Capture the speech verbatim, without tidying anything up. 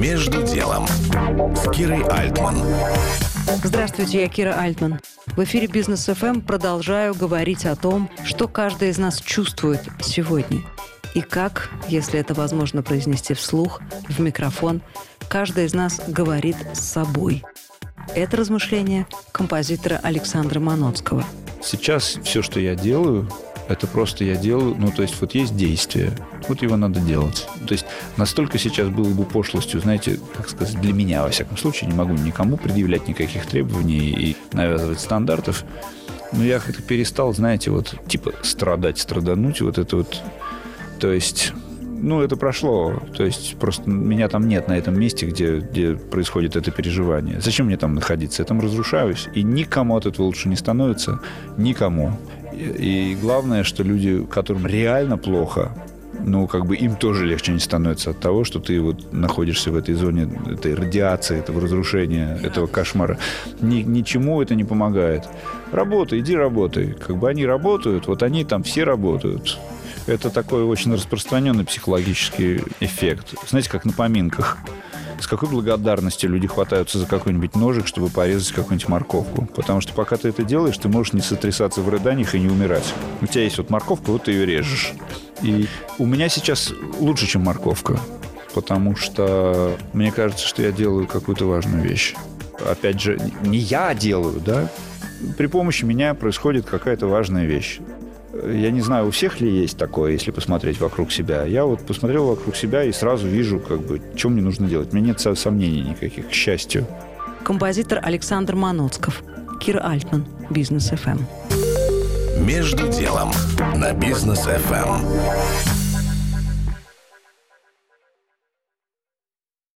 «Между делом» с Кирой Альтман. Здравствуйте, я Кира Альтман. В эфире Business эф эм продолжаю говорить о том, что каждый из нас чувствует сегодня. И как, если это возможно произнести вслух, в микрофон, каждый из нас говорит с собой. Это размышление композитора Александра Маноцкого. Сейчас все, что я делаю, это просто я делаю, ну, то есть вот есть действие, вот его надо делать. То есть настолько сейчас было бы пошлостью, знаете, как сказать, для меня, во всяком случае, не могу никому предъявлять никаких требований и навязывать стандартов. Но я как-то перестал, знаете, вот типа страдать, страдануть, вот это вот. То есть, ну, это прошло. То есть просто меня там нет на этом месте, где, где происходит это переживание. Зачем мне там находиться? Я там разрушаюсь. И никому от этого лучше не становится. Никому. И главное, что люди, которым реально плохо, ну, как бы им тоже легче не становится от того, что ты вот находишься в этой зоне, этой радиации, этого разрушения, этого кошмара. Ни, ничему это не помогает. Работай, иди работай. Как бы они работают, вот они там все работают. Это такой очень распространенный психологический эффект. Знаете, как на поминках. С какой благодарностью люди хватаются за какой-нибудь ножик, чтобы порезать какую-нибудь морковку. Потому что пока ты это делаешь, ты можешь не сотрясаться в рыданиях и не умирать. У тебя есть вот морковка, вот ты ее режешь. И у меня сейчас лучше, чем морковка. Потому что мне кажется, что я делаю какую-то важную вещь. Опять же, не я делаю, да? При помощи меня происходит какая-то важная вещь. Я не знаю, у всех ли есть такое, если посмотреть вокруг себя. Я вот посмотрел вокруг себя и сразу вижу, как бы, что мне нужно делать. У меня нет сомнений никаких, к счастью. Композитор Александр Маноцков. Кира Альтман. Business эф эм. «Между делом» на Business эф эм.